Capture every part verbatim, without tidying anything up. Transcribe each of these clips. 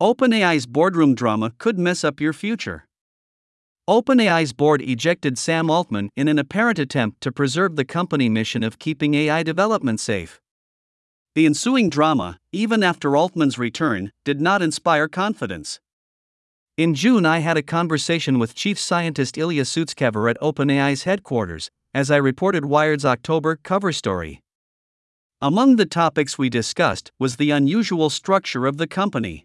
OpenAI's boardroom drama could mess up your future. OpenAI's board ejected Sam Altman in an apparent attempt to preserve the company mission of keeping A I development safe. The ensuing drama, even after Altman's return, did not inspire confidence. In June, I had a conversation with Chief Scientist Ilya Sutskever at OpenAI's headquarters, as I reported Wired's October cover story. Among the topics we discussed was the unusual structure of the company.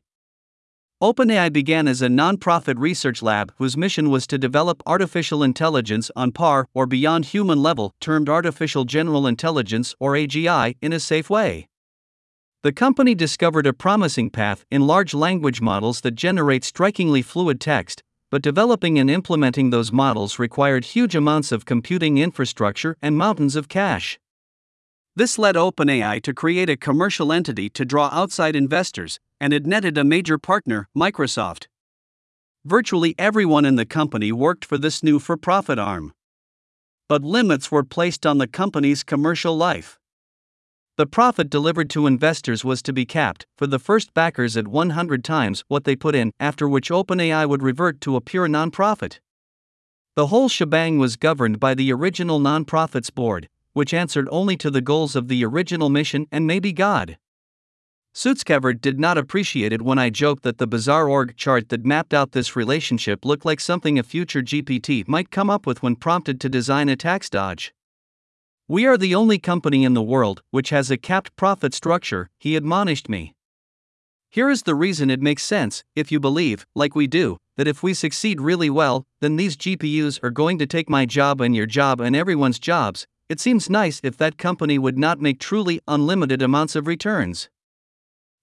OpenAI began as a nonprofit research lab whose mission was to develop artificial intelligence on par or beyond human level, termed artificial general intelligence or A G I, in a safe way. The company discovered a promising path in large language models that generate strikingly fluid text, but developing and implementing those models required huge amounts of computing infrastructure and mountains of cash. This led OpenAI to create a commercial entity to draw outside investors, and it netted a major partner, Microsoft. Virtually everyone in the company worked for this new for-profit arm. But limits were placed on the company's commercial life. The profit delivered to investors was to be capped for the first backers at one hundred times what they put in, after which OpenAI would revert to a pure nonprofit. The whole shebang was governed by the original nonprofit's board, which answered only to the goals of the original mission and maybe God. Sutskever did not appreciate it when I joked that the bizarre org chart that mapped out this relationship looked like something a future G P T might come up with when prompted to design a tax dodge. "We are the only company in the world which has a capped profit structure," he admonished me. "Here is the reason it makes sense, if you believe, like we do, that if we succeed really well, then these G P Us are going to take my job and your job and everyone's jobs. It seems nice if that company would not make truly unlimited amounts of returns.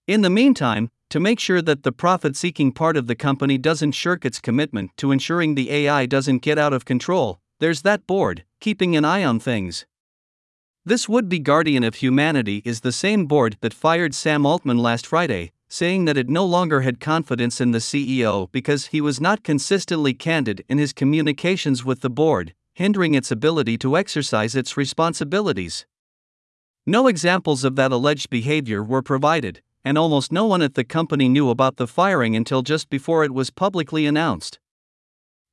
In the meantime, to make sure that the profit-seeking part of the company doesn't shirk its commitment to ensuring the A I doesn't get out of control, there's that board, keeping an eye on things." This would-be guardian of humanity is the same board that fired Sam Altman last Friday, saying that it no longer had confidence in the C E O because he was not consistently candid in his communications with the board, hindering its ability to exercise its responsibilities. No examples of that alleged behavior were provided, and almost no one at the company knew about the firing until just before it was publicly announced.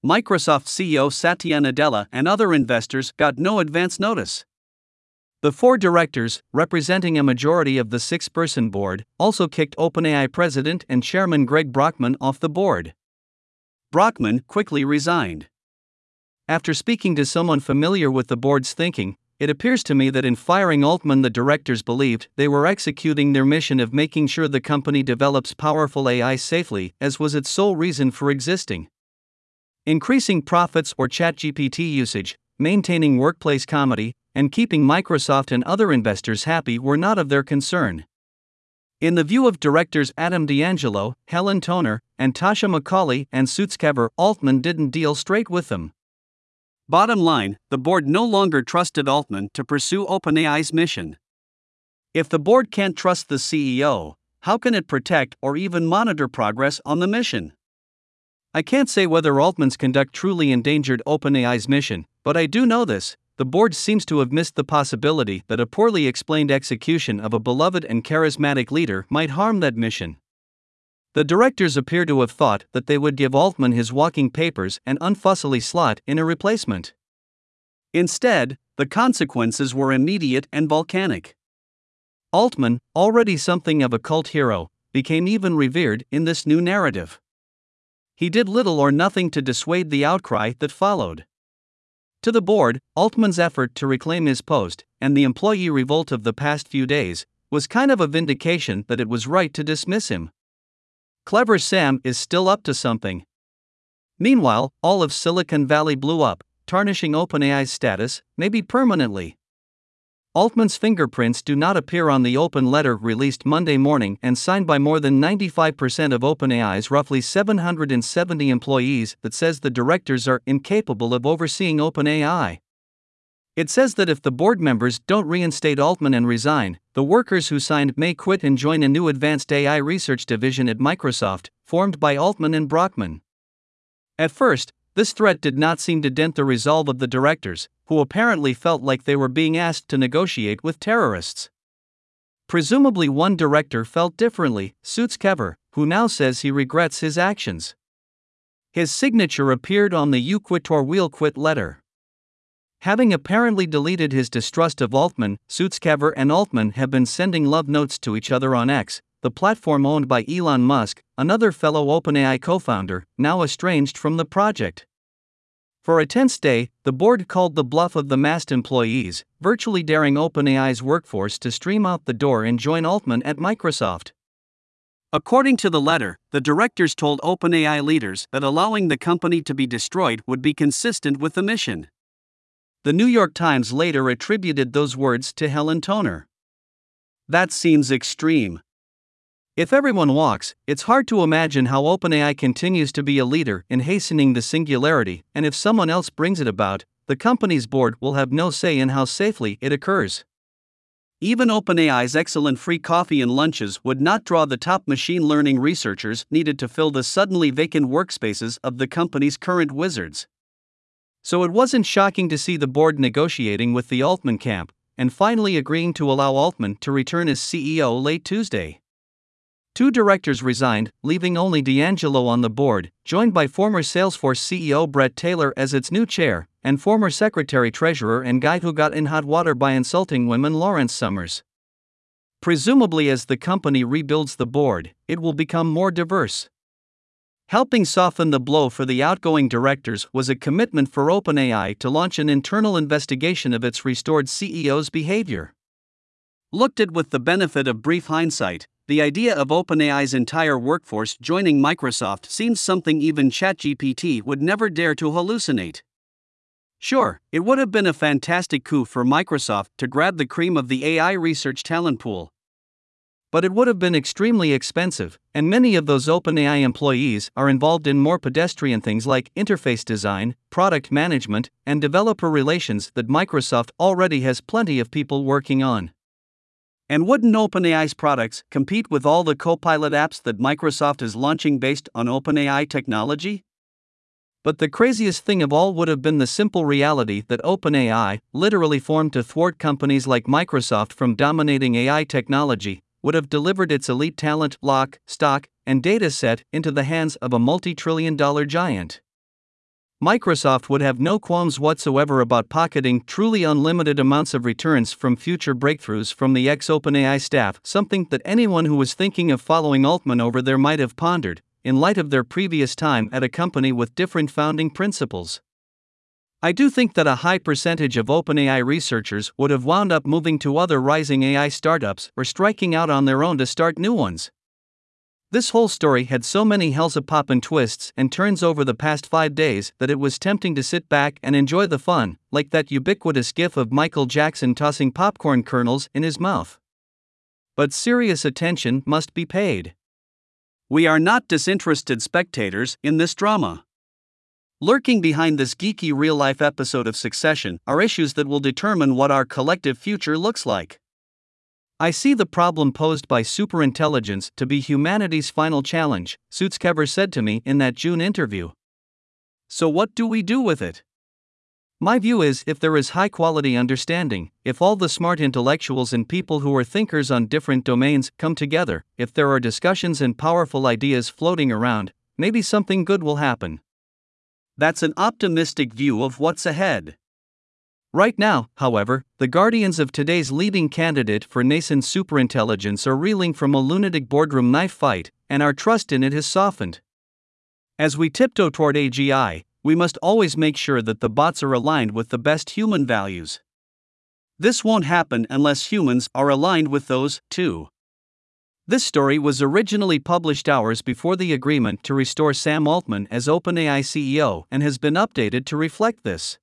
Microsoft C E O Satya Nadella and other investors got no advance notice. The four directors, representing a majority of the six-person board, also kicked OpenAI president and chairman Greg Brockman off the board. Brockman quickly resigned. "After speaking to someone familiar with the board's thinking, it appears to me that in firing Altman the directors believed they were executing their mission of making sure the company develops powerful A I safely, as was its sole reason for existing. Increasing profits or ChatGPT usage, maintaining workplace comedy, and keeping Microsoft and other investors happy were not of their concern." In the view of directors Adam D'Angelo, Helen Toner, and Tasha McCauley and Sutskever, Altman didn't deal straight with them. Bottom line, the board no longer trusted Altman to pursue OpenAI's mission. If the board can't trust the C E O, how can it protect or even monitor progress on the mission? I can't say whether Altman's conduct truly endangered OpenAI's mission, but I do know this: the board seems to have missed the possibility that a poorly explained execution of a beloved and charismatic leader might harm that mission. The directors appear to have thought that they would give Altman his walking papers and unfussily slot in a replacement. Instead, the consequences were immediate and volcanic. Altman, already something of a cult hero, became even revered in this new narrative. He did little or nothing to dissuade the outcry that followed. To the board, Altman's effort to reclaim his post, and the employee revolt of the past few days, was kind of a vindication that it was right to dismiss him. Clever Sam is still up to something. Meanwhile, all of Silicon Valley blew up, tarnishing OpenAI's status, maybe permanently. Altman's fingerprints do not appear on the open letter released Monday morning and signed by more than ninety-five percent of OpenAI's roughly seven hundred seventy employees that says the directors are incapable of overseeing OpenAI. It says that if the board members don't reinstate Altman and resign, the workers who signed may quit and join a new advanced A I research division at Microsoft, formed by Altman and Brockman. At first, this threat did not seem to dent the resolve of the directors, who apparently felt like they were being asked to negotiate with terrorists. Presumably one director felt differently, Sutskever, who now says he regrets his actions. His signature appeared on the "You Quit or We'll Quit" letter. Having apparently deleted his distrust of Altman, Sutskever and Altman have been sending love notes to each other on X, the platform owned by Elon Musk, another fellow OpenAI co-founder, now estranged from the project. For a tense day, the board called the bluff of the masked employees, virtually daring OpenAI's workforce to stream out the door and join Altman at Microsoft. According to the letter, the directors told OpenAI leaders that allowing the company to be destroyed would be consistent with the mission. The New York Times later attributed those words to Helen Toner. "That seems extreme. If everyone walks, it's hard to imagine how OpenAI continues to be a leader in hastening the singularity, and if someone else brings it about, the company's board will have no say in how safely it occurs. Even OpenAI's excellent free coffee and lunches would not draw the top machine learning researchers needed to fill the suddenly vacant workspaces of the company's current wizards." So it wasn't shocking to see the board negotiating with the Altman camp, and finally agreeing to allow Altman to return as C E O late Tuesday. Two directors resigned, leaving only D'Angelo on the board, joined by former Salesforce C E O Brett Taylor as its new chair, and former secretary-treasurer and guy who got in hot water by insulting women Lawrence Summers. Presumably, as the company rebuilds the board, it will become more diverse. Helping soften the blow for the outgoing directors was a commitment for OpenAI to launch an internal investigation of its restored C E O's behavior. Looked at with the benefit of brief hindsight, the idea of OpenAI's entire workforce joining Microsoft seems something even ChatGPT would never dare to hallucinate. Sure, it would have been a fantastic coup for Microsoft to grab the cream of the A I research talent pool. But it would have been extremely expensive, and many of those OpenAI employees are involved in more pedestrian things like interface design, product management, and developer relations that Microsoft already has plenty of people working on. And wouldn't OpenAI's products compete with all the Copilot apps that Microsoft is launching based on OpenAI technology? But the craziest thing of all would have been the simple reality that OpenAI, literally formed to thwart companies like Microsoft from dominating A I technology, would have delivered its elite talent, lock, stock, and data set into the hands of a multi-trillion dollar giant. Microsoft would have no qualms whatsoever about pocketing truly unlimited amounts of returns from future breakthroughs from the ex-OpenAI staff, something that anyone who was thinking of following Altman over there might have pondered, in light of their previous time at a company with different founding principles. I do think that a high percentage of OpenAI researchers would have wound up moving to other rising A I startups or striking out on their own to start new ones. This whole story had so many hells-a-poppin' twists and turns over the past five days that it was tempting to sit back and enjoy the fun, like that ubiquitous gif of Michael Jackson tossing popcorn kernels in his mouth. But serious attention must be paid. We are not disinterested spectators in this drama. Lurking behind this geeky real-life episode of Succession are issues that will determine what our collective future looks like. I see the problem posed by superintelligence to be humanity's final challenge, Sutskever said to me in that June interview. So what do we do with it? My view is, if there is high-quality understanding, if all the smart intellectuals and people who are thinkers on different domains come together, if there are discussions and powerful ideas floating around, maybe something good will happen. That's an optimistic view of what's ahead. Right now, however, the guardians of today's leading candidate for nascent superintelligence are reeling from a lunatic boardroom knife fight, and our trust in it has softened. As we tiptoe toward A G I, we must always make sure that the bots are aligned with the best human values. This won't happen unless humans are aligned with those, too. This story was originally published hours before the agreement to restore Sam Altman as OpenAI C E O and has been updated to reflect this.